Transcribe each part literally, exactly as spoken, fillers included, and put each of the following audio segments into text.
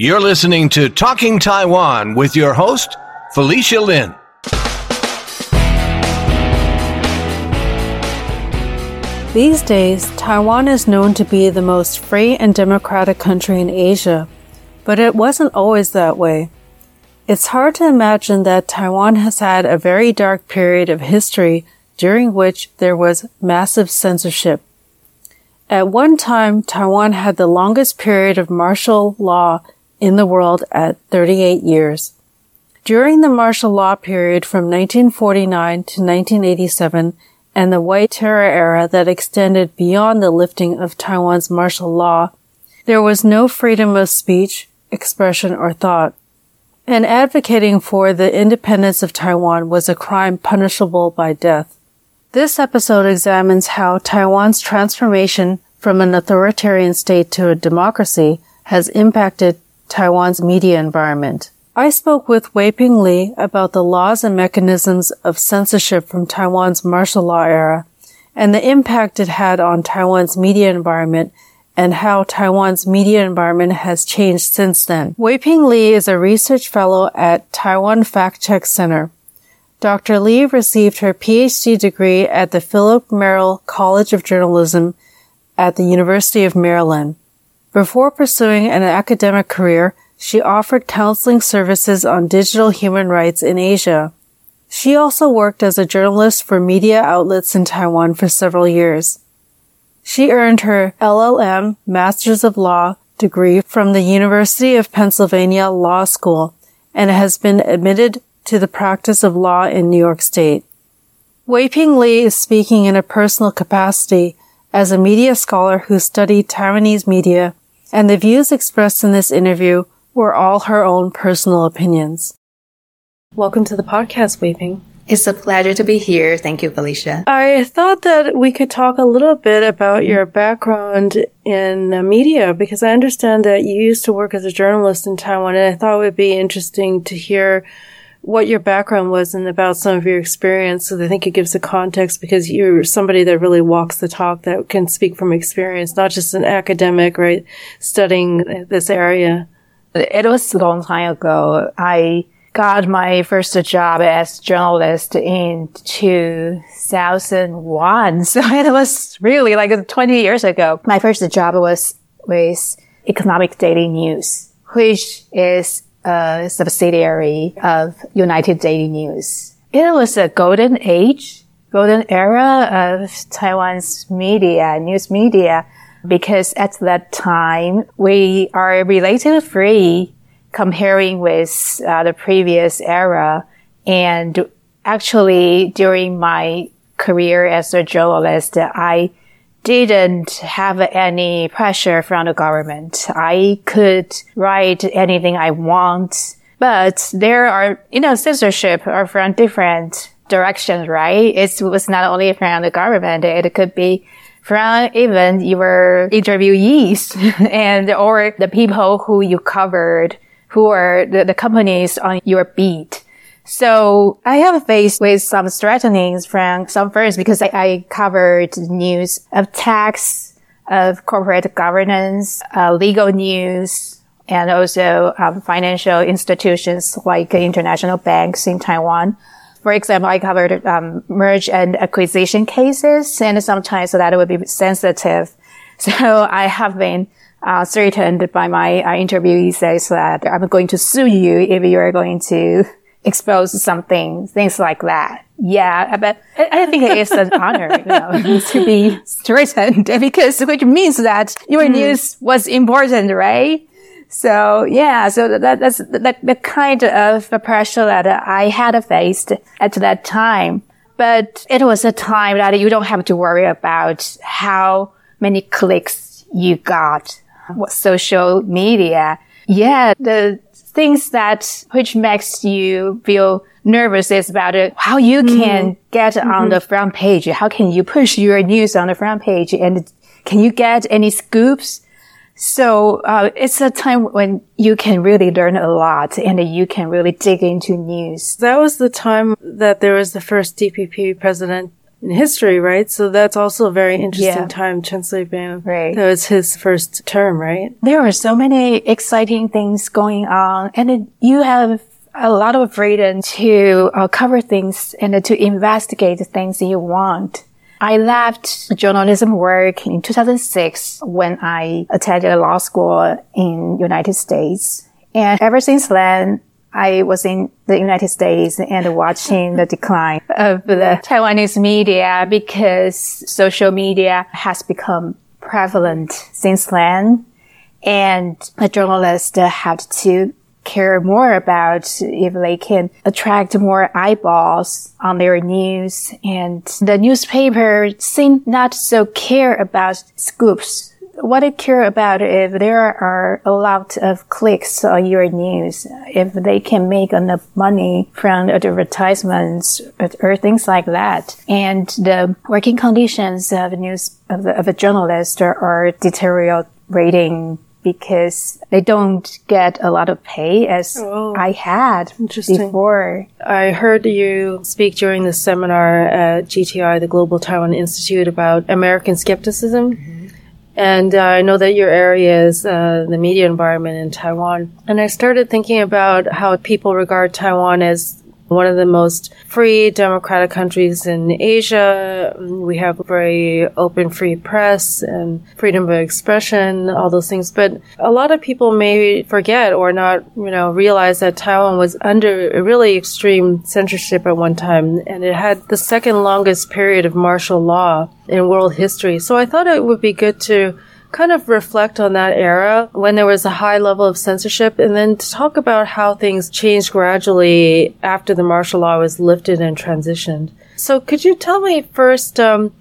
You're listening to Talking Taiwan with your host, Felicia Lin. These days, Taiwan is known to be the most free and democratic country in Asia, but it wasn't always that way. It's hard to imagine that Taiwan has had a very dark period of history during which there was massive censorship. At one time, Taiwan had the longest period of martial law in the world at thirty-eight years. During the martial law period from nineteen forty-nine to nineteen eighty-seven and the White Terror era that extended beyond the lifting of Taiwan's martial law, there was no freedom of speech, expression, or thought. And advocating for the independence of Taiwan was a crime punishable by death. This episode examines how Taiwan's transformation from an authoritarian state to a democracy has impacted Taiwan's media environment. I spoke with Wei-Ping Li about the laws and mechanisms of censorship from Taiwan's martial law era and the impact it had on Taiwan's media environment and how Taiwan's media environment has changed since then. Wei-Ping Li is a research fellow at Taiwan Fact Check Center. Doctor Li received her P H D degree at the Philip Merrill College of Journalism at the University of Maryland. Before pursuing an academic career, she offered counseling services on digital human rights in Asia. She also worked as a journalist for media outlets in Taiwan for several years. She earned her L L M, Master's of Law, degree from the University of Pennsylvania Law School and has been admitted to the practice of law in New York State. Wei-Ping Li is speaking in a personal capacity as a media scholar who studied Taiwanese media, and the views expressed in this interview were all her own personal opinions. Welcome to the podcast, Wei-Ping. It's a pleasure to be here. Thank you, Felicia. I thought that we could talk a little bit about your background in media, because I understand that you used to work as a journalist in Taiwan, and I thought it would be interesting to hear what your background was and about some of your experience, so I think it gives a context, because you're somebody that really walks the talk, that can speak from experience, not just an academic, right, studying this area. It was a long time ago. I got my first job as journalist in two thousand one, so it was really like twenty years ago. My first job was with Economic Daily News, which is a subsidiary of United Daily News. It was a golden age, golden era of Taiwan's media, news media, because at that time, we are relatively free comparing with uh, the previous era. And actually, during my career as a journalist, I didn't have any pressure from the government. I could write anything I want, but there are, you know, censorship are from different directions, right? It was not only from the government, it could be from even your interviewees and or the people who you covered, who are the, the companies on your beat. So I have faced with some threatenings from some firms, because I, I covered news of tax, of corporate governance, uh, legal news, and also um, financial institutions like international banks in Taiwan. For example, I covered um, merge and acquisition cases, and sometimes that would be sensitive. So I have been Uh, threatened by my uh, interviewee, says that I'm going to sue you if you're going to expose something, things like that. Yeah, but I, I think it is an honor, you know, to be threatened, because which means that your mm. news was important, right? So yeah, so that, that's that, the kind of pressure that I had faced at that time. But it was a time that you don't have to worry about how many clicks you got. What social media. Yeah, the things that which makes you feel nervous is about it, how you can mm. get on mm-hmm. the front page. How can you push your news on the front page, and can you get any scoops? So uh, it's a time when you can really learn a lot, and you can really dig into news. That was the time that there was the first D P P president in history, right? So that's also a very interesting yeah. time, Chen Shui-bian. Right. So it's his first term, right? There are so many exciting things going on, and it, you have a lot of freedom to uh, cover things and uh, to investigate the things you want. I left journalism work in two thousand six when I attended law school in United States. And ever since then, I was in the United States and watching the decline of the Taiwanese media because social media has become prevalent since then. And a journalist had to care more about if they can attract more eyeballs on their news. And the newspaper seemed not so care about scoops. What I care about if there are a lot of clicks on your news, if they can make enough money from advertisements or things like that. And the working conditions of news of, of a journalist are deteriorating because they don't get a lot of pay as oh, I had before. I heard you speak during the seminar at G T I, the Global Taiwan Institute, about American skepticism. Mm-hmm. And uh, I know that your area is uh, the media environment in Taiwan. And I started thinking about how people regard Taiwan as one of the most free, democratic countries in Asia. We have a very open, free press and freedom of expression, all those things. But a lot of people may forget or not, you know, realize that Taiwan was under a really extreme censorship at one time, and it had the second longest period of martial law in world history. So I thought it would be good to kind of reflect on that era when there was a high level of censorship, and then to talk about how things changed gradually after the martial law was lifted and transitioned. So could you tell me first, um,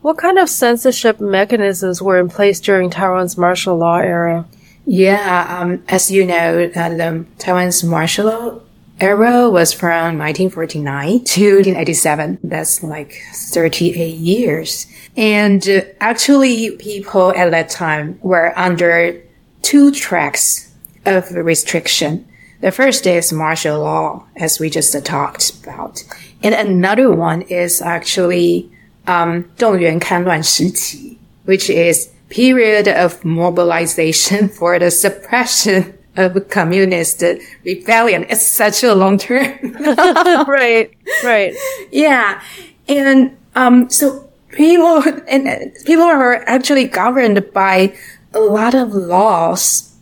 what kind of censorship mechanisms were in place during Taiwan's martial law era? Yeah, um, as you know, uh, the Taiwan's martial law era was from nineteen forty-nine to nineteen eighty-seven. That's like thirty-eight years. And uh, actually, people at that time were under two tracks of restriction. The first is martial law, as we just uh, talked about. And another one is actually um, 动员戡乱时期, which is period of mobilization for the suppression of communist rebellion. It's such a long term. Right, right. Yeah. And um, so... People and people are actually governed by a lot of laws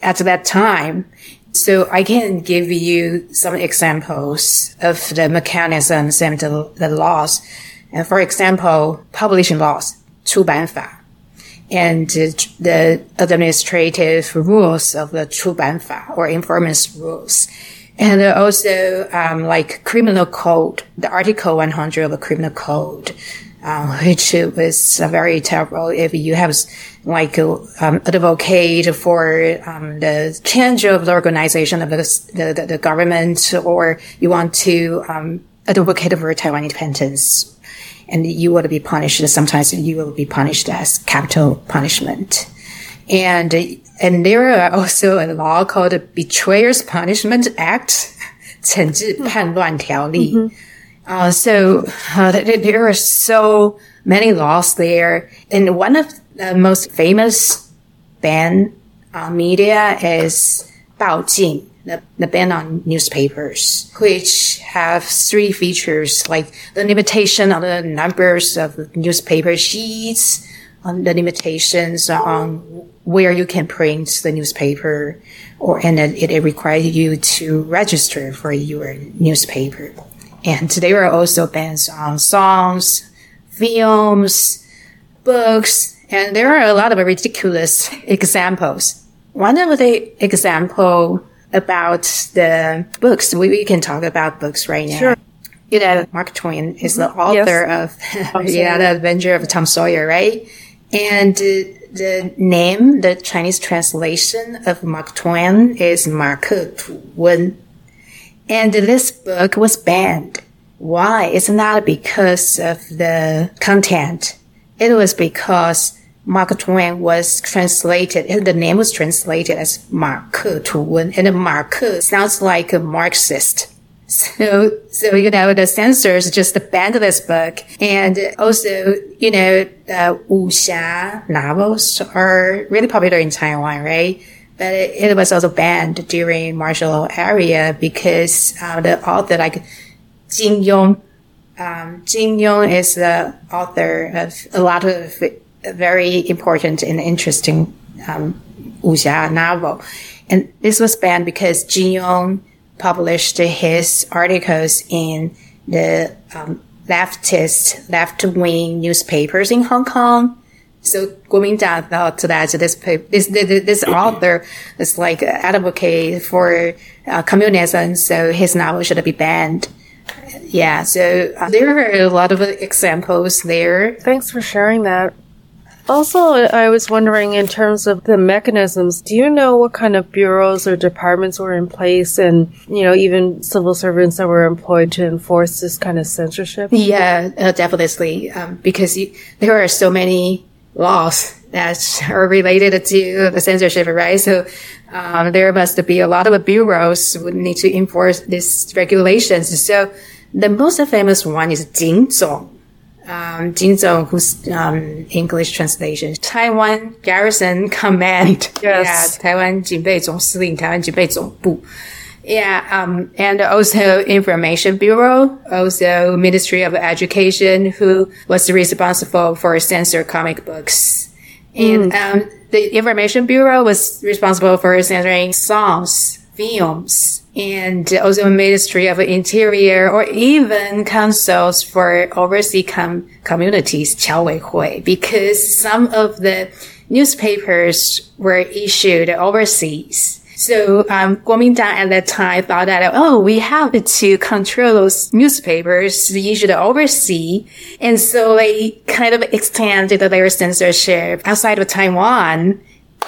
at that time. So I can give you some examples of the mechanisms and the, the laws. And for example, publishing laws, 出版法, and the administrative rules of the 出版法 or informants rules. And also, um, like criminal code, the Article one hundred of the criminal code. Uh, which was uh, very terrible if you have like um, advocate for um, the change of the organization of the, the, the government, or you want to um, advocate for Taiwan independence, and you would be punished. Sometimes you will be punished as capital punishment. And and there are also a law called the Betrayers Punishment Act, 惩治叛乱条例. Mm-hmm. Uh, so uh, there are so many laws there. And one of the most famous ban on media is 报禁, the, the ban on newspapers, which have three features, like the limitation on the numbers of newspaper sheets, on the limitations on where you can print the newspaper, or and it, it requires you to register for your newspaper. And there are also bans on songs, films, books, and there are a lot of ridiculous examples. One of the example about the books, we, we can talk about books right now. Sure. You know, Mark Twain is the author yes. of yeah, The Adventure of Tom Sawyer, right? And uh, the name, the Chinese translation of Mark Twain is 马克吐温. And this book was banned. Why? It's not because of the content. It was because Mark Twain was translated, and the name was translated as 马克吐温, and 马克 sounds like a Marxist. So, so, you know, the censors just banned this book. And also, you know, the wuxia novels are really popular in Taiwan, right? But it, it was also banned during martial law area because uh, the author, like Jin Yong, um, Jin Yong is the author of a lot of very important and interesting um, wuxia novel. And this was banned because Jin Yong published his articles in the um, leftist, left-wing newspapers in Hong Kong. So Kuomintang thought that this this this author is like an advocate for uh, communism, so his novel should be banned. Yeah, so uh, there are a lot of examples there. Thanks for sharing that. Also, I was wondering in terms of the mechanisms, do you know what kind of bureaus or departments were in place and, you know, even civil servants that were employed to enforce this kind of censorship? Yeah, uh, definitely. Um, because you, there are so many laws that are related to the censorship, right? So um, there must be a lot of bureaus who need to enforce these regulations. So the most famous one is Jin Zong. Um, Jin Zong, whose um, English translation, Taiwan Garrison Command. Yes. Yeah, Taiwan Jinbei Zongsiling, Taiwan Jinbei Zongbu. Yeah, um, and also Information Bureau, also Ministry of Education, who was responsible for censor comic books. Mm. And um, the Information Bureau was responsible for censoring songs, films, and also Ministry of Interior, or even councils for overseas com- communities, Qiao Wei Hui, because some of the newspapers were issued overseas. So um, Kuomintang at that time thought that, oh, we have to control those newspapers issued overseas. And so they kind of extended their censorship outside of Taiwan.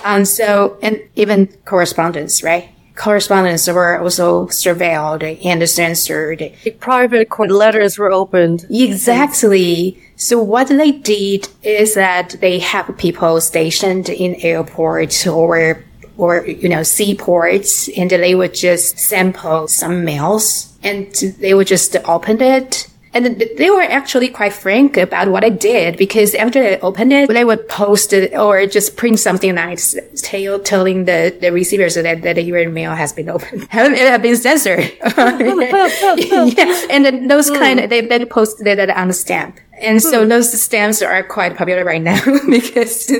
And so, and even correspondence, right? Correspondence were also surveilled and censored. The private letters were opened. Exactly. So what they did is that they have people stationed in airports or, or, you know, seaports, and they would just sample some mails and they would just open it. And they were actually quite frank about what I did, because after they opened it, they would post it or just print something nice tell, telling the, the receivers that, that your mail has been opened. It had been censored. Yeah. And then those kind of, they, they posted it on the stamp. And so those stamps are quite popular right now because yeah,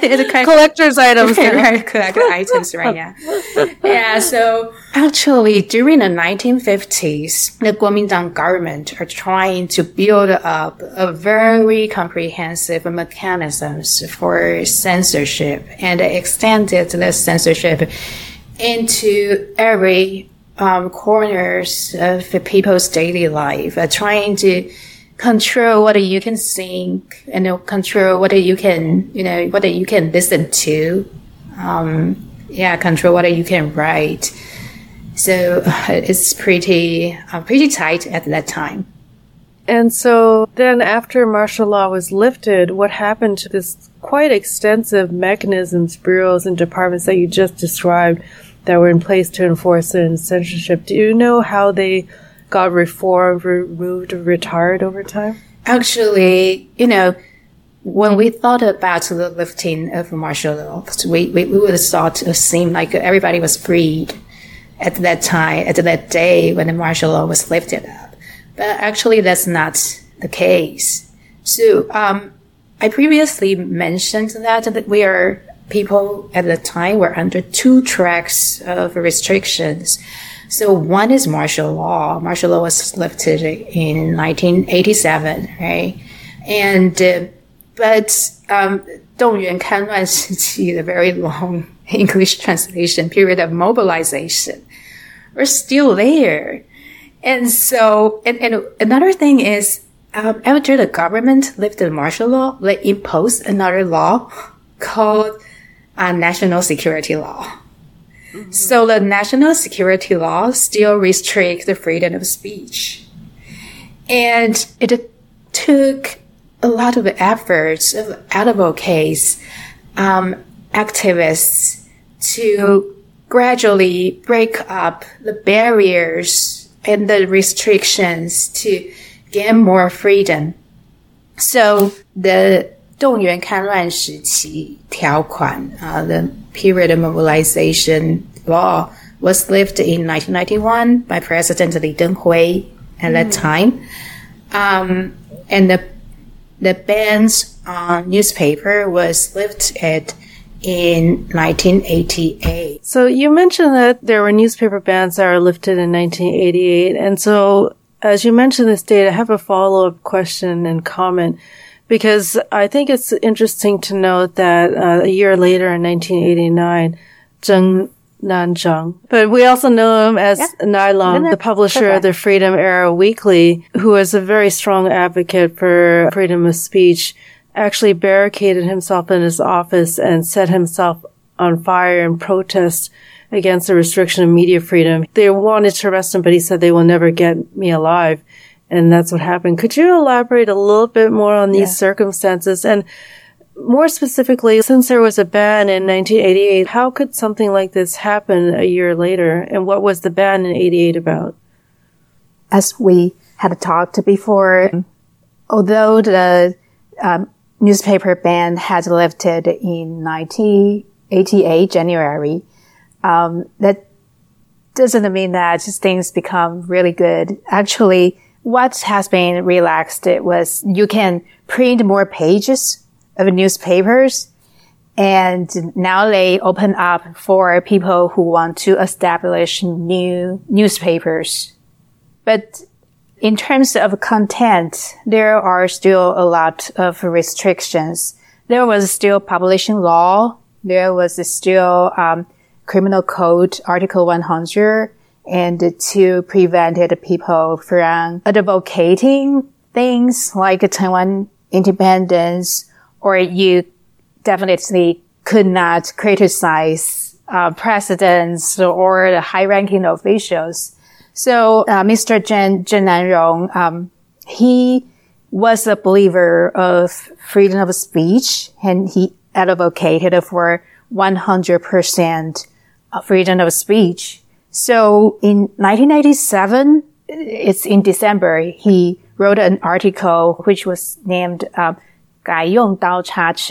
it's kind collector's of, items, right? Right, collector items right now. Yeah. So actually, during the nineteen fifties, the Kuomintang government are trying to build up a very comprehensive mechanisms for censorship and extended the censorship into every um, corners of people's daily life, uh, trying to control what you can think and control what you can, you know, what you can listen to. Um, yeah, control what you can write. So uh, it's pretty, uh, pretty tight at that time. And so then after martial law was lifted, what happened to this quite extensive mechanisms, bureaus, and departments that you just described that were in place to enforce censorship? Do you know how they got reformed, removed, or retired over time? Actually, you know, when we thought about the lifting of martial law, we, we, we would have thought it seemed like everybody was freed at that time, at that day when the martial law was lifted up. But actually, that's not the case. So, um, I previously mentioned that, that we are, people at the time were under two tracks of restrictions. So one is martial law. Martial law was lifted in nineteen eighty-seven, right? And, uh, but, um, Dongyuan Kanluan Shiqi, the very long English translation period of mobilization, were still there. And so, and, and another thing is, um, after the government lifted martial law, they imposed another law called uh, national security law. Mm-hmm. So the national security law still restricts the freedom of speech. And it took a lot of efforts of advocates, um, activists to gradually break up the barriers and the restrictions to gain more freedom. So the Dongyuan Kanran Shiqi Tiaoquan, uh, the period of mobilization law, was lifted in nineteen ninety-one by President Li Denghui at mm. that time. Um, and the the bans on newspaper was lifted in nineteen eighty-eight. So you mentioned that there were newspaper bans that were lifted in nineteen eighty-eight. And so, as you mentioned this date, I have a follow-up question and comment, because I think it's interesting to note that uh, a year later in nineteen eighty-nine, Cheng Nan-jung, but we also know him as yeah. Nylon, the publisher Perfect. of the Freedom Era Weekly, who was a very strong advocate for freedom of speech, actually barricaded himself in his office and set himself on fire in protest against the restriction of media freedom. They wanted to arrest him, but he said, they will never get me alive. And that's what happened. Could you elaborate a little bit more on these yeah. circumstances? And more specifically, since there was a ban in nineteen eighty-eight, how could something like this happen a year later? And what was the ban in eighty-eight about? As we had talked before, although the um, newspaper ban had lifted in nineteen eighty-eight, January, um, that doesn't mean that things become really good. Actually, what has been relaxed it was you can print more pages of newspapers, and now they open up for people who want to establish new newspapers. But in terms of content, there are still a lot of restrictions. There was still publishing law. There was still um, criminal code, Article one hundred, and to prevent people from advocating things like Taiwan independence, or you definitely could not criticize uh, presidents or the high-ranking officials. So uh, Mister Chen Chen Nanrong, um, he was a believer of freedom of speech, and he advocated for one hundred percent freedom of speech. So in nineteen ninety-seven, it's in December, he wrote an article which was named uh, which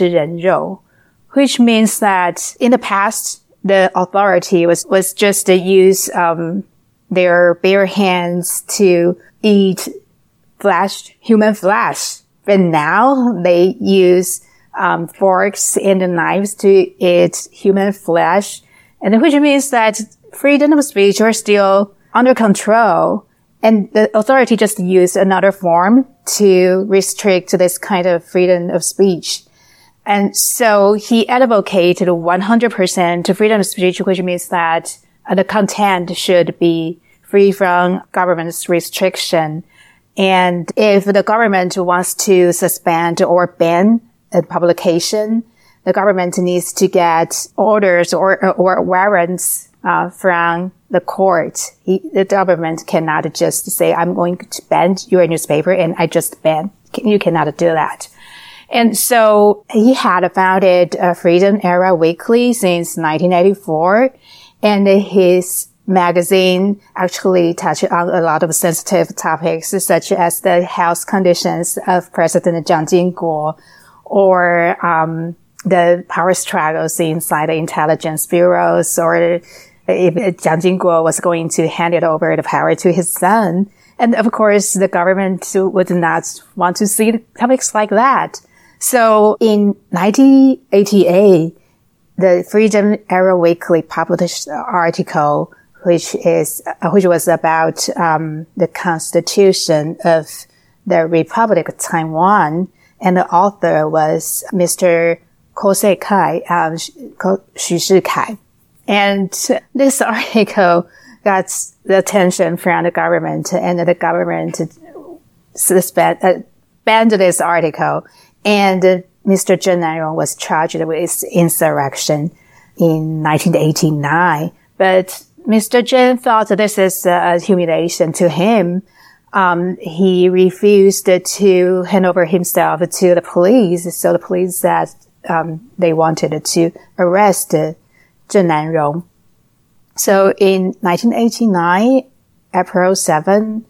means that in the past, the authority was, was just to use um, their bare hands to eat flesh, human flesh. But now they use um, forks and knives to eat human flesh, and which means that freedom of speech are still under control. And the authority just used another form to restrict this kind of freedom of speech. And so he advocated one hundred percent freedom of speech, which means that the content should be free from government's restriction. And if the government wants to suspend or ban a publication, the government needs to get orders or, or warrants Uh, from the court. He, the government cannot just say, I'm going to ban your newspaper and I just ban. You cannot do that. And so he had founded a Freedom Era Weekly since nineteen ninety-four, and his magazine actually touched on a lot of sensitive topics, such as the health conditions of President Chiang Ching-kuo, or um, the power struggles inside the intelligence bureaus, or if Chiang Ching-kuo was going to hand it over the power to his son. And of course, the government would not want to see topics like that. So in nineteen eighty-eight, the Freedom Era Weekly published an article, which is, which was about, um, the constitution of the Republic of Taiwan. And the author was Mister Kou Shi Kai, um, Kou Shi Kai. And this article got the attention from the government, and the government suspend, uh, banned this article. And uh, Mister Chen Nanrong was charged with insurrection in nineteen eighty-nine. But Mister Chen thought this is a humiliation to him. Um, he refused to hand over himself to the police. So the police said, Um, they wanted to arrest Zhen Nanrong. So in nineteen eighty-nine, April seventh,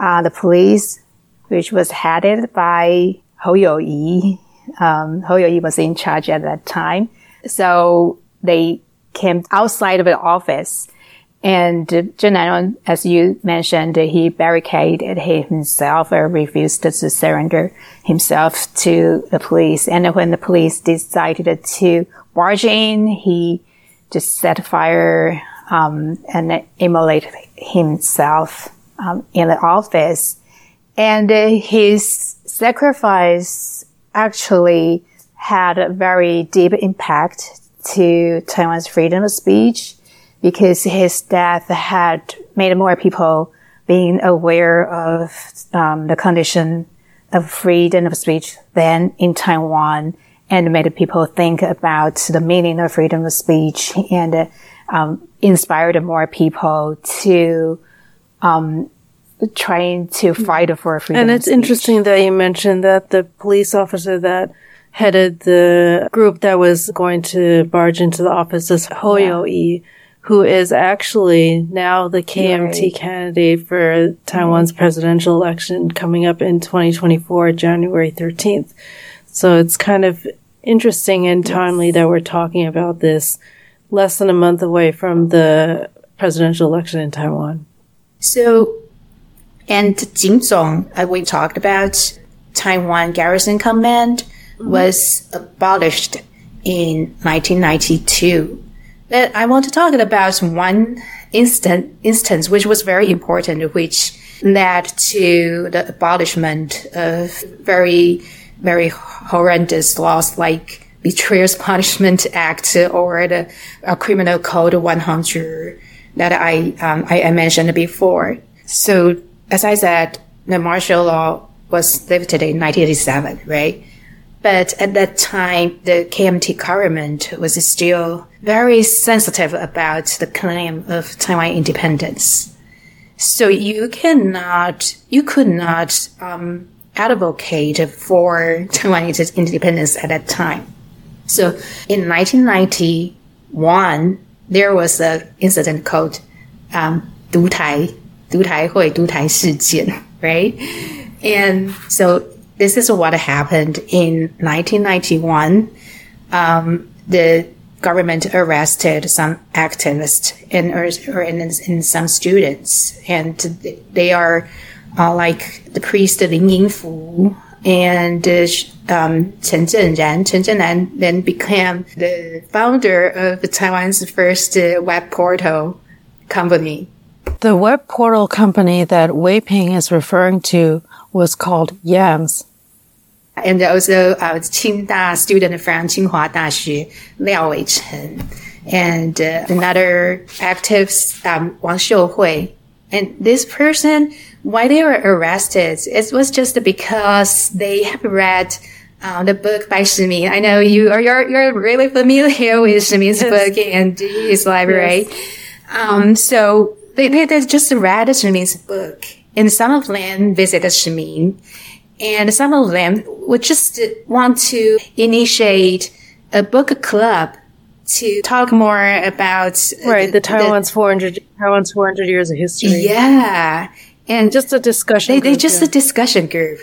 uh, the police, which was headed by Hou Yu-ih, um, Hou Yu-ih was in charge at that time. So they came outside of the office, and Cheng Nan-jung, as you mentioned, he barricaded himself or refused to surrender himself to the police. And when the police decided to barge in, he just set fire um, and immolated himself um, in the office. And his sacrifice actually had a very deep impact to Taiwan's freedom of speech, because his death had made more people being aware of um, the condition of freedom of speech than in Taiwan, and made people think about the meaning of freedom of speech, and uh, um, inspired more people to um, trying to fight for freedom. And it's of interesting that you mentioned that the police officer that headed the group that was going to barge into the office is Hou Yu-ih, who is actually now the K M T right. candidate for Taiwan's presidential election coming up in twenty twenty-four, January thirteenth. So it's kind of interesting and timely yes. that we're talking about this less than a month away from the presidential election in Taiwan. So, and Jin Zong, uh, we talked about Taiwan Garrison Command mm-hmm. was abolished in nineteen ninety-two. But I want to talk about one instant, instance which was very important, which led to the abolishment of very, very horrendous laws like Betrayers Punishment Act or the uh, Criminal Code one hundred that I, um, I I mentioned before. So as I said, the martial law was lifted in nineteen eighty-seven, right? But at that time, the K M T government was still very sensitive about the claim of Taiwan independence. So you cannot, you could not um, advocate for Taiwanese independence at that time. So in nineteen ninety-one, there was an incident called um, Du Tai, Du Tai Hui, Du Tai Shijian, right? And so this is what happened in nineteen ninety-one. Um, the government arrested some activists and or, or and, and some students, and they are uh, like the priest Lin Yin-fu and uh, um, Chen Cheng-jan. Chen Cheng-jan then became the founder of Taiwan's first uh, web portal company. The web portal company that Wei-Ping is referring to was called Yams. And also uh, Qingda student from Qinghua Daxue, Liao Weichen, and uh, another activist, um, Wang Hui. And this person, why they were arrested, it was just because they have read uh, the book by Shi Ming. I know you are you're, you're really familiar with Shi Ming's yes. book and his library. Yes. Um, so they, they they just read Shi Ming's book, and some of them visited Shi Ming. And some of them would just want to initiate a book club to talk more about right the, the Taiwan's the, four hundred Taiwan's four hundred years of history. Yeah, and just a discussion. They, group, they just yeah. a discussion group,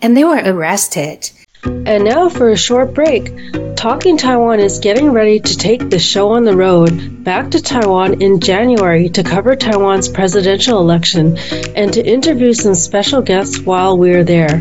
and they were arrested. And now for a short break. Talking Taiwan is getting ready to take the show on the road back to Taiwan in January to cover Taiwan's presidential election and to interview some special guests while we're there.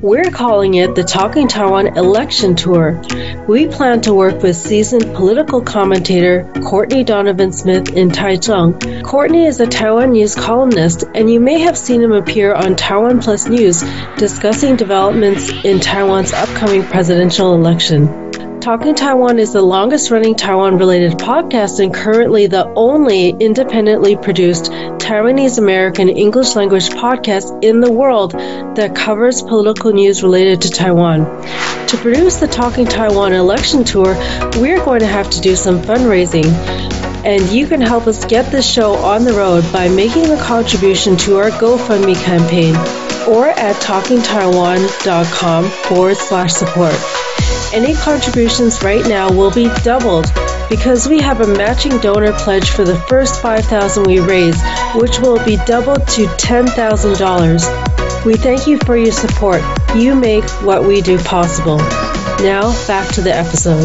We're calling it the Talking Taiwan Election Tour. We plan to work with seasoned political commentator Courtney Donovan Smith in Taichung. Courtney is a Taiwan News columnist, and you may have seen him appear on Taiwan Plus News discussing developments in Taiwan's upcoming presidential election. Talking Taiwan is the longest-running Taiwan-related podcast and currently the only independently produced Taiwanese-American English-language podcast in the world that covers political news related to Taiwan. To produce the Talking Taiwan Election Tour, we're going to have to do some fundraising. And you can help us get this show on the road by making a contribution to our GoFundMe campaign or at talking taiwan dot com forward slash support. Any contributions right now will be doubled because we have a matching donor pledge for the first five thousand dollars we raise, which will be doubled to ten thousand dollars. We thank you for your support. You make what we do possible. Now, back to the episode.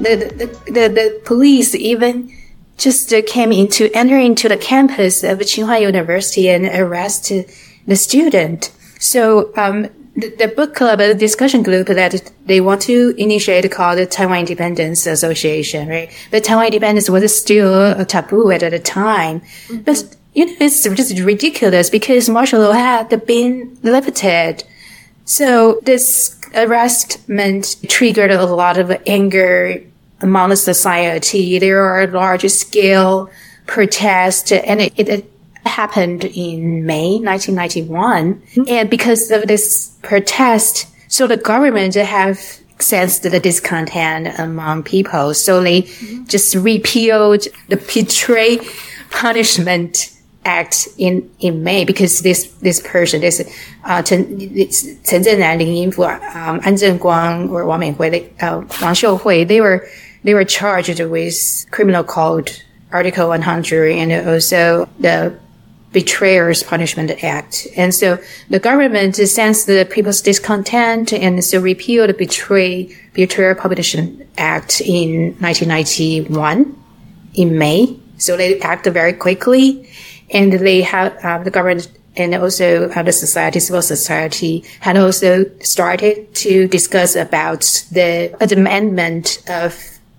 The, the, the, the police even just came into, enter into the campus of Tsinghua University and arrested the student. So, um, The, the book club, the discussion group that they want to initiate called the Taiwan Independence Association, right? But Taiwan independence was still a taboo at the time. Mm-hmm. But, you know, it's just ridiculous because martial law had been lifted. So this arrestment triggered a lot of anger among the society. There are large scale protests and it, it happened in May nineteen ninety-one. Mm-hmm. And because of this protest, so the government have sensed the discontent among people. So they mm-hmm. just repealed the Betray Punishment Act in, in May because this, this person, this, uh, Chen, this, Chen Zhennan, Lin Yin-fu, um, An Zhenguang or Wang Minghui, they, uh, Wang Shouhui, they were, they were charged with criminal code Article one hundred and also the Betrayers Punishment Act. And so the government sensed the people's discontent and so repealed the Betray, Betrayer Punishment Act in nineteen ninety-one in May. So they acted very quickly and they have, uh, the government and also uh, the society, civil society had also started to discuss about the amendment of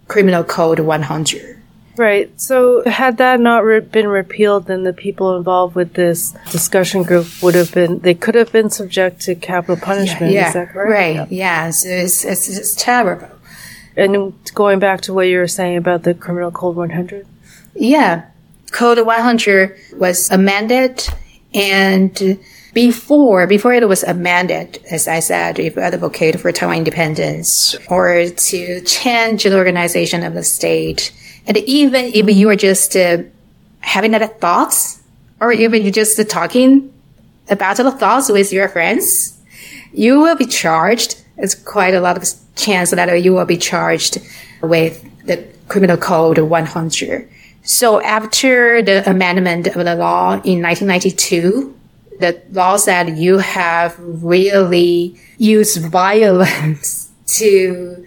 Criminal Code one hundred. Right. So had that not re- been repealed, then the people involved with this discussion group would have been, they could have been subject to capital punishment. Yeah, yeah. Is that correct? Right. Yeah. yeah. So it's, it's, it's terrible. And going back to what you were saying about the Criminal Code one hundred? Yeah. Code one hundred was amended and Before, before it was amended, as I said, if advocate for Taiwan independence or to change the organization of the state, and even if you are just uh, having other thoughts, or even you're just uh, talking about the thoughts with your friends, you will be charged. There's quite a lot of chance that you will be charged with the Criminal Code one hundred. So after the amendment of the law in nineteen ninety-two, the law said you have really used violence to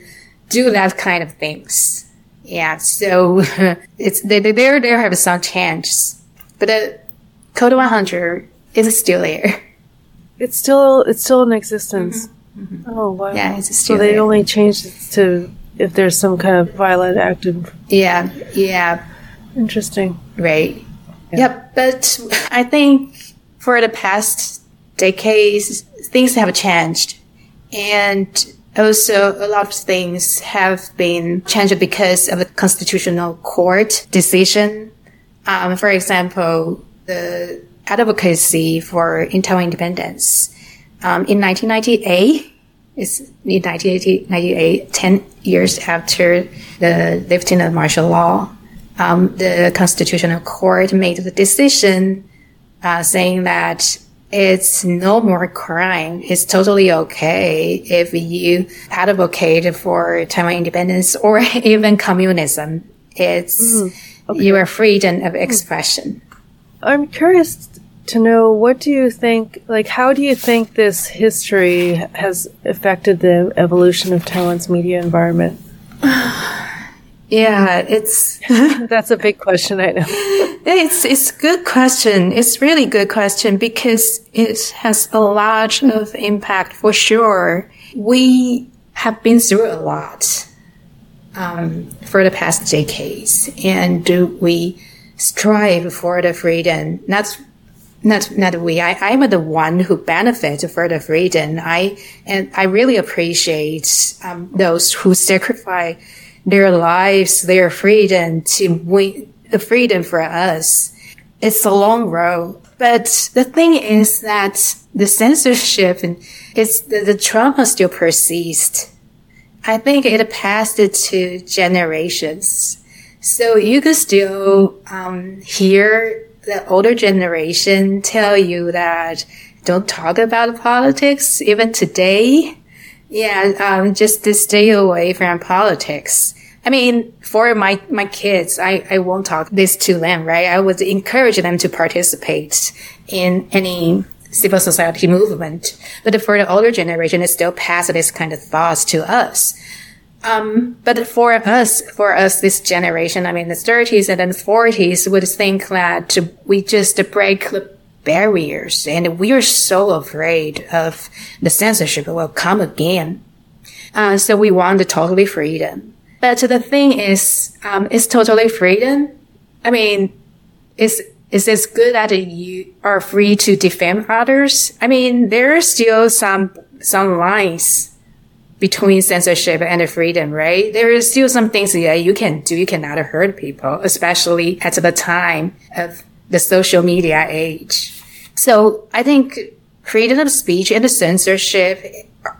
do that kind of things. Yeah, so it's there. There, there have some changes, but the Code one hundred is still there. It's still it's still in existence. Mm-hmm, mm-hmm. Oh wow! Yeah, it's still. So they there. Only changed it to if there's some kind of violent act. Yeah, yeah. Interesting. Right. Yeah. Yep. But I think, for the past decades, things have changed. And also a lot of things have been changed because of the constitutional court decision. Um, for example, the advocacy for Taiwan independence. Um, in nineteen ninety-eight, it's in nineteen ninety-eight, ten years after the lifting of martial law, um, the constitutional court made the decision Uh, saying that it's no more crime. It's totally okay if you advocate for Taiwan independence or even communism. It's, mm, okay. You are freedom of expression. I'm curious to know, what do you think, like, how do you think this history has affected the evolution of Taiwan's media environment? Yeah, it's that's a big question, I know. It's it's good question. It's really good question because it has a lot of impact for sure. We have been through a lot um for the past decades, and we strive for the freedom. Not not not we. I I'm the one who benefits for the freedom. I and I really appreciate um those who sacrifice their lives, their freedom to win the freedom for us. It's a long road. But the thing is that the censorship and it's the, the trauma still persists. I think it passed it to generations. So you could still, um, hear the older generation tell you that don't talk about politics even today. Yeah, um, just to stay away from politics. I mean, for my, my kids, I, I won't talk this to them, right? I would encourage them to participate in any civil society movement. But for the older generation, it still passes this kind of thoughts to us. Um, but for us, for us, this generation, I mean, the thirties and then forties would think that we just break the barriers and we are so afraid of the censorship will come again. Uh, so we want the totally freedom. But the thing is, um, is totally freedom? I mean, is, is it good that you are free to defame others? I mean, there are still some, some lines between censorship and freedom, right? There is still some things that yeah, you can do. You cannot hurt people, especially at the time of the social media age. So I think freedom of speech and censorship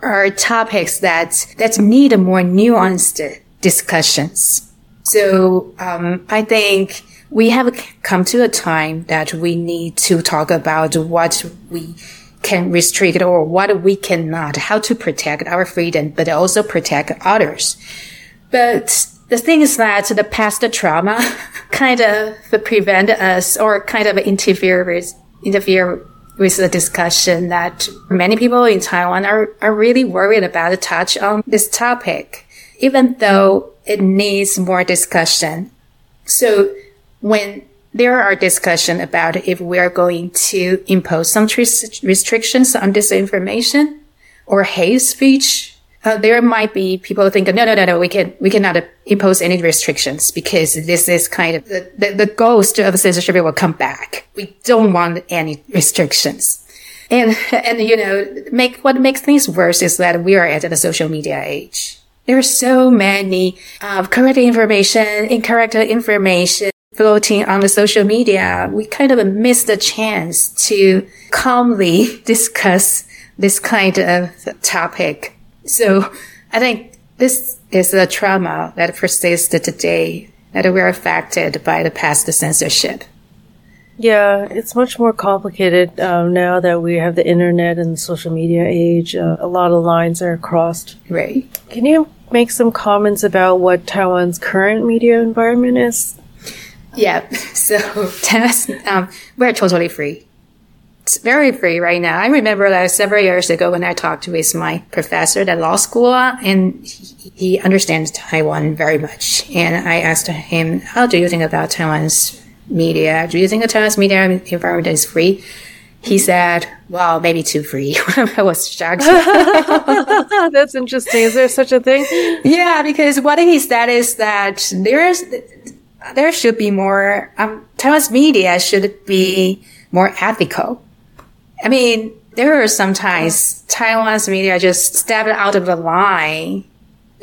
are topics that, that need a more nuanced discussions. So, um, I think we have come to a time that we need to talk about what we can restrict or what we cannot, how to protect our freedom, but also protect others. But the thing is that the past trauma kind of prevent us or kind of interfere with, interfere with the discussion that many people in Taiwan are, are really worried about to touch on this topic, even though it needs more discussion. So when there are discussion about if we are going to impose some tr- restrictions on disinformation or hate speech, uh, there might be people thinking, no, no, no, no, we can, we cannot uh, impose any restrictions because this is kind of the, the, the ghost of censorship will come back. We don't want any restrictions. And, and, you know, make, what makes things worse is that we are at the social media age. There are so many uh, correct information, incorrect information floating on the social media. We kind of miss the chance to calmly discuss this kind of topic. So I think this is a trauma that persists today, that we're affected by the past censorship. Yeah, it's much more complicated um, now that we have the internet and the social media age. Uh, a lot of lines are crossed. Right. Can you make some comments about what Taiwan's current media environment is? Yeah, so Taiwan's, um, we're totally free. It's very free right now. I remember that several years ago when I talked with my professor at law school, and he, he understands Taiwan very much. And I asked him, how do you think about Taiwan's media? Do you think the Taiwan's media environment is free? He said, well, maybe too free. I was shocked. That's interesting. Is there such a thing? Yeah, because what he said is that there is, there should be more, um, Taiwan's media should be more ethical. I mean, there are sometimes Taiwan's media just stepped out of the line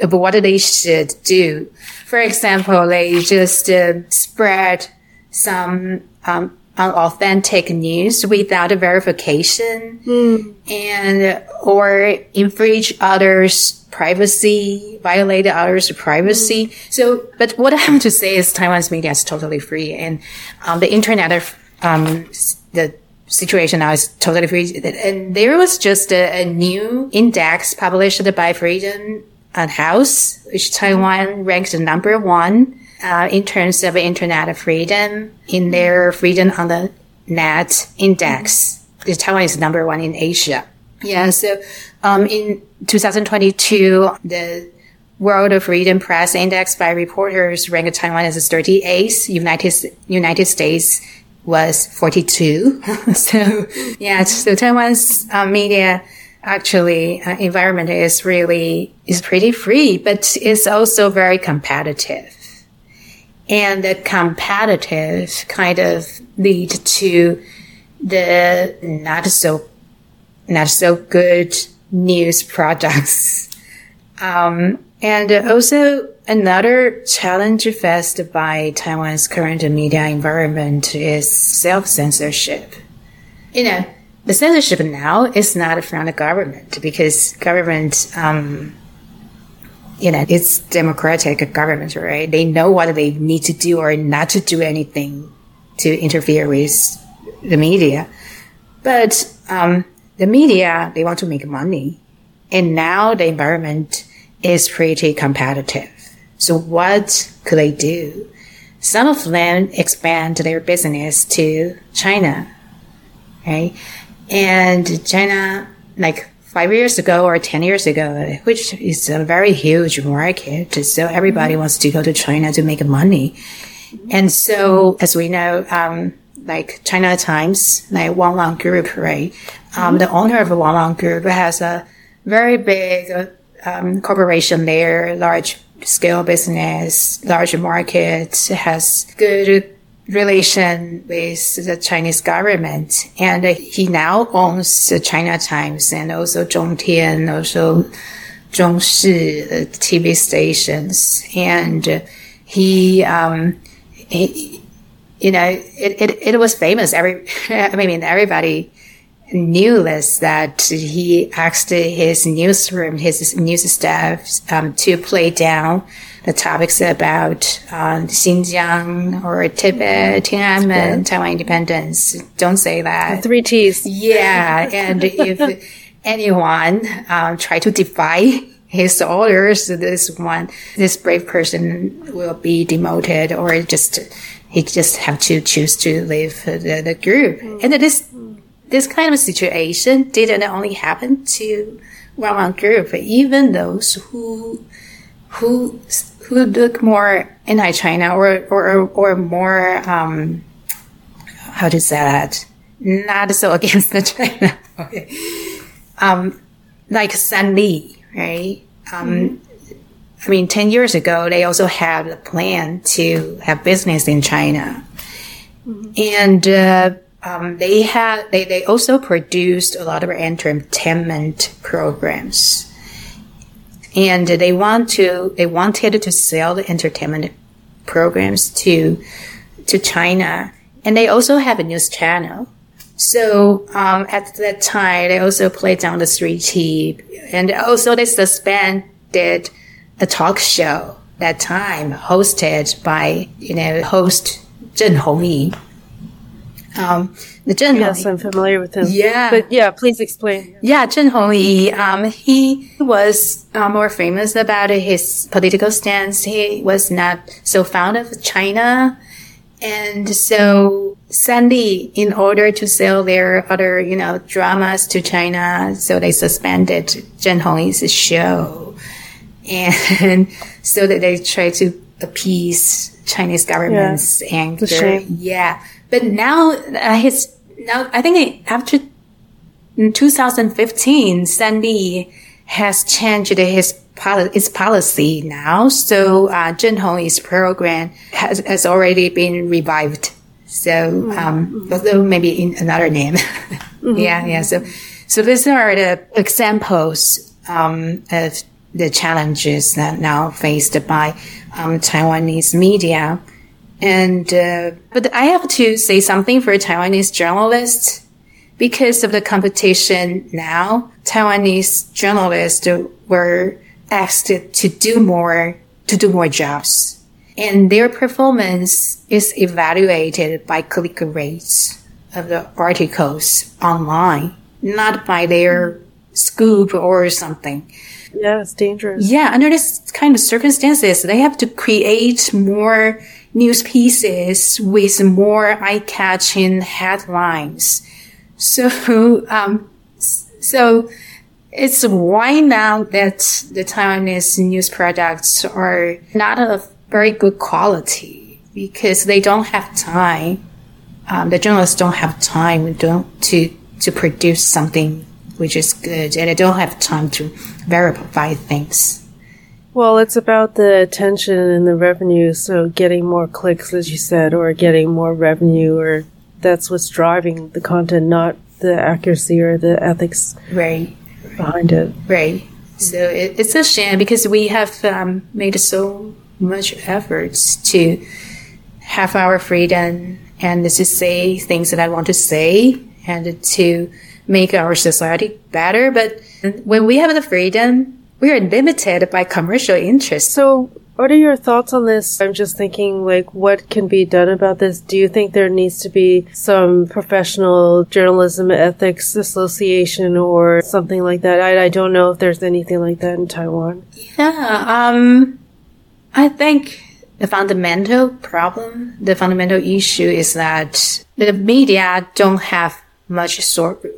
of what they should do. For example, they just uh, spread some um, unauthentic news without a verification mm. and or infringe others' privacy, violate others' privacy. Mm. So, but what I have to say is Taiwan's media is totally free, and um, the internet of um, the situation now is totally free. And there was just a, a new index published by Freedom House, which Taiwan ranked number one. Uh, in terms of internet freedom, in their freedom on the net index, Taiwan is number one in Asia. Yeah, so um, in twenty twenty-two, the World of Freedom Press Index by Reporters ranked Taiwan as thirty-eighth. United United States was forty-two. So yeah, so Taiwan's uh, media. Actually, uh, environment is really is pretty free, but it's also very competitive. And the competitive kind of lead to the not so, not so good news products. Um, and also another challenge faced by Taiwan's current media environment is self-censorship. You know, the censorship now is not from the government because government, um, you know, it's democratic government, right? They know what they need to do or not to do anything to interfere with the media. But um, the media, they want to make money. And now the environment is pretty competitive. So what could they do? Some of them expand their business to China, right? And China, like five years ago or ten years ago, which is a very huge market, so everybody wants to go to China to make money. And so, as we know, um, like China Times, like Wang Long Group, right? Um, the owner of Wang Long Group has a very big um, corporation there, large scale business, large market, has good relation with the Chinese government. And he now owns the China Times and also Zhongtian, also Zhongshi uh, T V stations. And uh, he, um, he, you know, it, it, it was famous. Every, I mean, everybody knew this, that he asked his newsroom, his news staff, um, to play down the topics about uh, Xinjiang or Tibet, Tiananmen, Taiwan independence. Don't say that. The three T's. Yeah, and if anyone um, try to defy his orders, this one, this brave person will be demoted, or just he just have to choose to leave the, the group. Mm. And this. This kind of situation didn't only happen to one one group, but even those who who who look more anti-China or or or more um how to say that, not so against the China. Okay. Um, like Sun Li, right? Um, I mean, ten years ago they also had a plan to have business in China, mm-hmm. and. Uh, Um, they had they, they also produced a lot of entertainment programs, and they want to they wanted to sell the entertainment programs to to China, and they also have a news channel. So um, at that time, they also played down the three T, and also they suspended a talk show that time hosted by you know host Zhen Hongyi. Um, the Chen yes, Hongyi, I'm familiar with him. Yeah, but yeah, please explain. Yeah, Chen Hongyi. Um, he was uh, more famous about his political stance. He was not so fond of China, and so Sun Li, in order to sell their other, you know, dramas to China, so they suspended Chen Hongyi's show, and so that they tried to appease Chinese government's yeah, anger. Sure. Yeah. But now, uh, his now I think after twenty fifteen, Sun Li has changed his poli- his policy now. So uh, Zhen Hongyi's program has, has already been revived. So um, although maybe in another name, mm-hmm. yeah, yeah. So so these are the examples um, of the challenges that now faced by um, Taiwanese media. And, uh, but I have to say something for Taiwanese journalists. Because of the competition now, Taiwanese journalists were asked to do more, to do more jobs. And their performance is evaluated by click rates of the articles online, not by their scoop or something. Yeah, it's dangerous. Yeah, under this kind of circumstances, they have to create more news pieces with more eye-catching headlines. So, um, so it's why now that the Taiwanese news products are not of very good quality, because they don't have time. Um, the journalists don't have time don't, to to produce something which is good, and they don't have time to verify things. Well, it's about the attention and the revenue, so getting more clicks, as you said, or getting more revenue, or that's what's driving the content, not the accuracy or the ethics right. behind it. Right. So it, it's a shame, because we have um, made so much efforts to have our freedom and to say things that I want to say and to make our society better. But when we have the freedom, we are limited by commercial interests. So what are your thoughts on this? I'm just thinking, like, what can be done about this? Do you think there needs to be some professional journalism ethics association or something like that? I, I don't know if there's anything like that in Taiwan. Yeah, um, I think the fundamental problem, the fundamental issue is that the media don't have much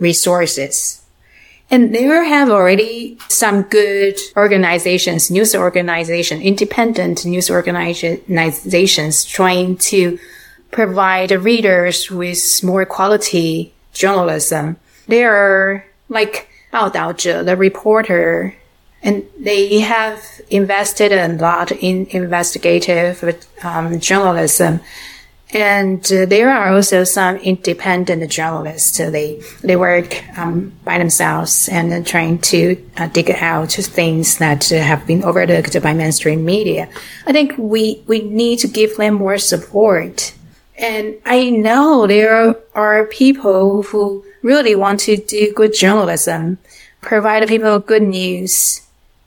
resources. And there have already some good organizations, news organizations, independent news organizations trying to provide readers with more quality journalism. There are like 报道者, the reporter, and they have invested a lot in investigative um, journalism. And uh, there are also some independent journalists. So they, they work um, by themselves and uh, trying to uh, dig out things that uh, have been overlooked by mainstream media. I think we, we need to give them more support. And I know there are people who really want to do good journalism, provide people good news,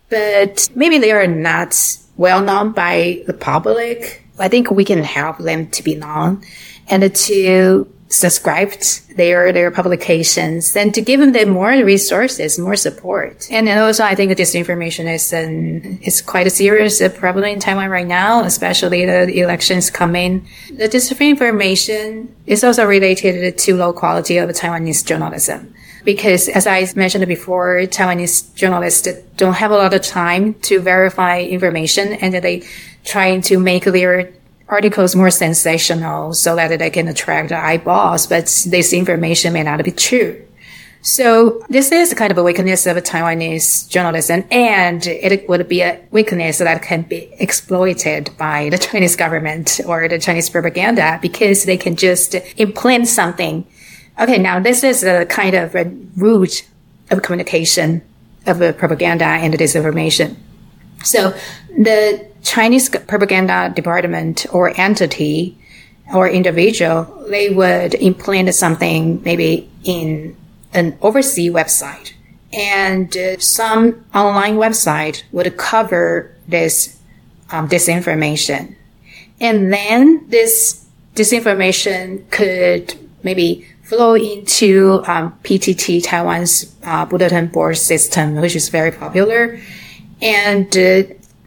but maybe they are not well known by the public. I think we can help them to be known and to subscribe to their, their publications and to give them more resources, more support. And also, I think disinformation is an, is quite a serious problem in Taiwan right now, especially the elections coming. The disinformation is also related to low quality of Taiwanese journalism. Because as I mentioned before, Taiwanese journalists don't have a lot of time to verify information, and they trying to make their articles more sensational so that they can attract eyeballs, but this information may not be true. So this is kind of a weakness of Taiwanese journalism, and it would be a weakness that can be exploited by the Chinese government or the Chinese propaganda, because they can just implant something. Okay, now this is a kind of a route of communication of propaganda and disinformation. So the Chinese propaganda department or entity or individual, they would implant something maybe in an overseas website. And uh, some online website would cover this um, disinformation. And then this disinformation could maybe flow into um, P T T, Taiwan's uh, bulletin board system, which is very popular. And uh,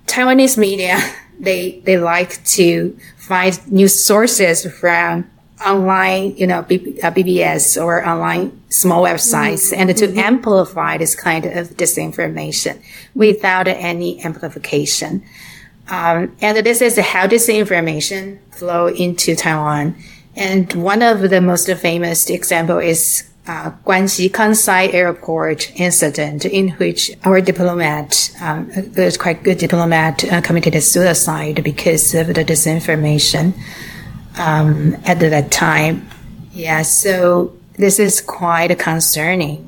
Taiwanese media, they they like to find news sources from online, you know, B B S or online small websites, mm-hmm. and to mm-hmm. amplify this kind of disinformation without any amplification. Um, and this is how disinformation flow into Taiwan. And one of the most famous example is Uh, Guanxi Kansai Airport incident, in which our diplomat, um, a quite good diplomat, uh, committed suicide because of the disinformation um, at that time. Yeah, so this is quite concerning.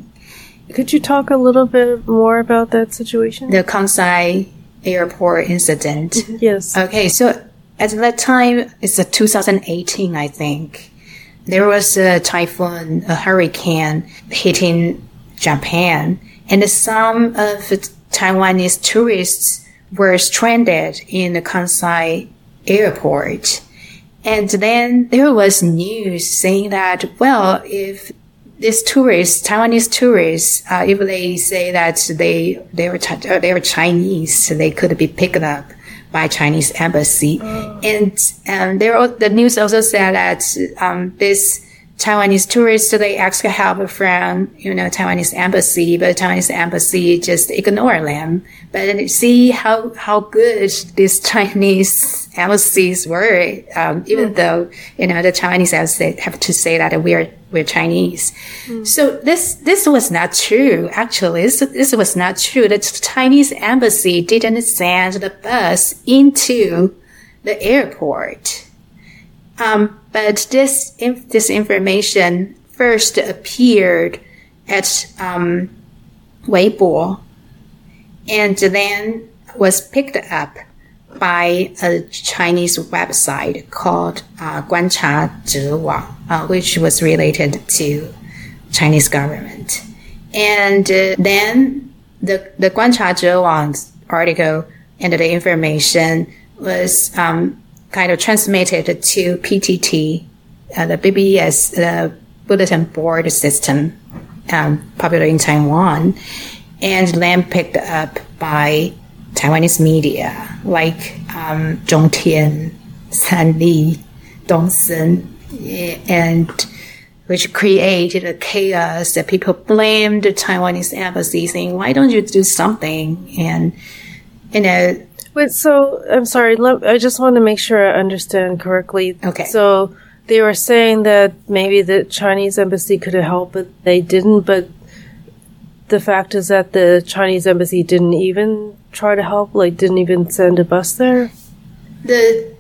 Could you talk a little bit more about that situation? The Kansai Airport incident. Yes. Okay, so at that time, it's two thousand eighteen, I think. There was a typhoon, a hurricane hitting Japan, and some of the Taiwanese tourists were stranded in the Kansai airport. And then there was news saying that, well, if these tourists, Taiwanese tourists, uh, if they say that they they were they were Chinese, they could be picked up by Chinese embassy. Oh. And um, there, the news also said that um, this Taiwanese tourists, they ask help from, you know, Taiwanese embassy, but Chinese embassy just ignore them. But see how how good these Chinese embassies were, um, even mm. though, you know, the Chinese have to say that we are we're Chinese. Mm. So this this was not true. Actually, this this was not true. The Chinese embassy didn't send the bus into the airport. Um, but this, inf- this information first appeared at, um, Weibo, and then was picked up by a Chinese website called, uh, Guancha Zhe Wang, uh, which was related to Chinese government. And uh, then the, the Guancha Zhe Wang's article and the information was, um, kind of transmitted to P T T, uh, the B B S, the bulletin board system, um, popular in Taiwan, and then picked up by Taiwanese media like um, Zhongtian, Sun Li, Dongsen, and which created a chaos that people blamed the Taiwanese embassy, saying, "Why don't you do something?" And you know, wait. So I'm sorry. Let, I just want to make sure I understand correctly. Okay. So they were saying that maybe the Chinese embassy could have helped, but they didn't. But the fact is that the Chinese embassy didn't even try to help, like didn't even send a bus there? The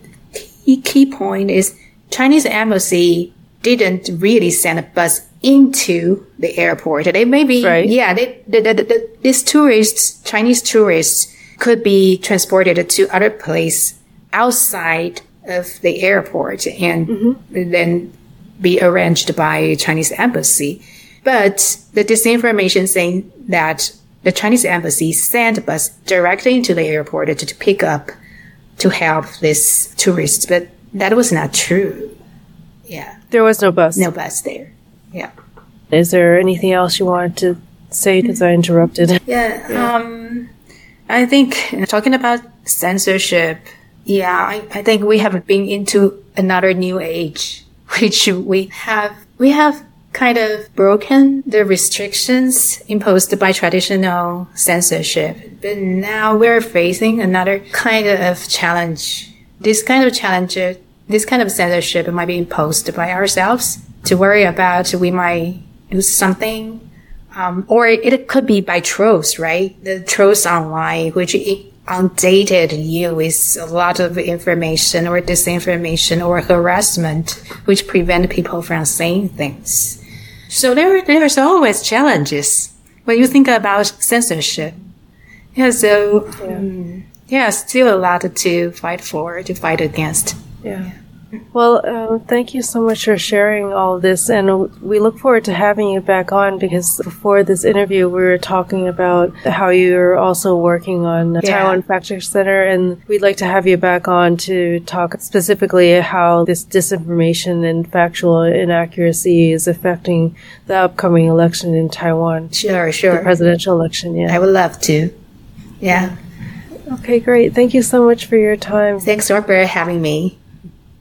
key point is Chinese embassy didn't really send a bus into the airport. They maybe, right. yeah, they, the, the, the, these tourists, Chinese tourists, could be transported to other place outside of the airport and mm-hmm. then be arranged by Chinese embassy. But the disinformation saying that the Chinese embassy sent a bus directly into the airport to, to pick up, to help these tourists. But that was not true. Yeah. There was no bus. No bus there. Yeah. Is there anything else you wanted to say? Because I interrupted. Yeah. yeah. Um, I think talking about censorship, yeah, I, I think we have been into another new age, which we have, we have kind of broken the restrictions imposed by traditional censorship. But now we're facing another kind of challenge. This kind of challenge, this kind of censorship might be imposed by ourselves to worry about we might lose something. Um, or it could be by trolls, right? The trolls online, which inundated you with a lot of information or disinformation or harassment, which prevent people from saying things. So there, there's always challenges when you think about censorship. Yeah, so, yeah. Um, yeah, still a lot to fight for, to fight against. Yeah. yeah. Well, um, thank you so much for sharing all this. And we look forward to having you back on because before this interview, we were talking about how you're also working on yeah. Taiwan Fact Check Center. And we'd like to have you back on to talk specifically how this disinformation and factual inaccuracy is affecting the upcoming election in Taiwan. Sure, sure. The presidential election, yeah. I would love to. Yeah. yeah. Okay, great. Thank you so much for your time. Thanks for having me.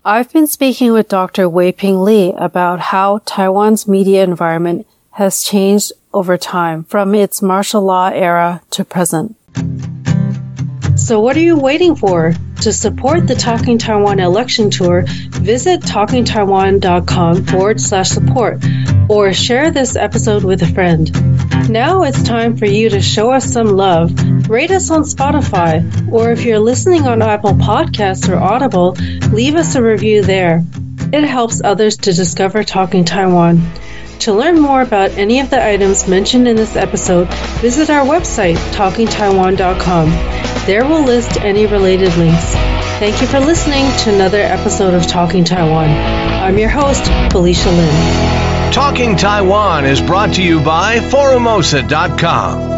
I've been speaking with Doctor Wei-Ping Li about how Taiwan's media environment has changed over time from its martial law era to present. So what are you waiting for? To support the Talking Taiwan election tour, visit talking taiwan dot com forward slash support or share this episode with a friend. Now it's time for you to show us some love. Rate us on Spotify, or if you're listening on Apple Podcasts or Audible, leave us a review there. It helps others to discover Talking Taiwan. To learn more about any of the items mentioned in this episode, visit our website, talking taiwan dot com. There we'll list any related links. Thank you for listening to another episode of Talking Taiwan. I'm your host, Felicia Lin. Talking Taiwan is brought to you by Forumosa dot com.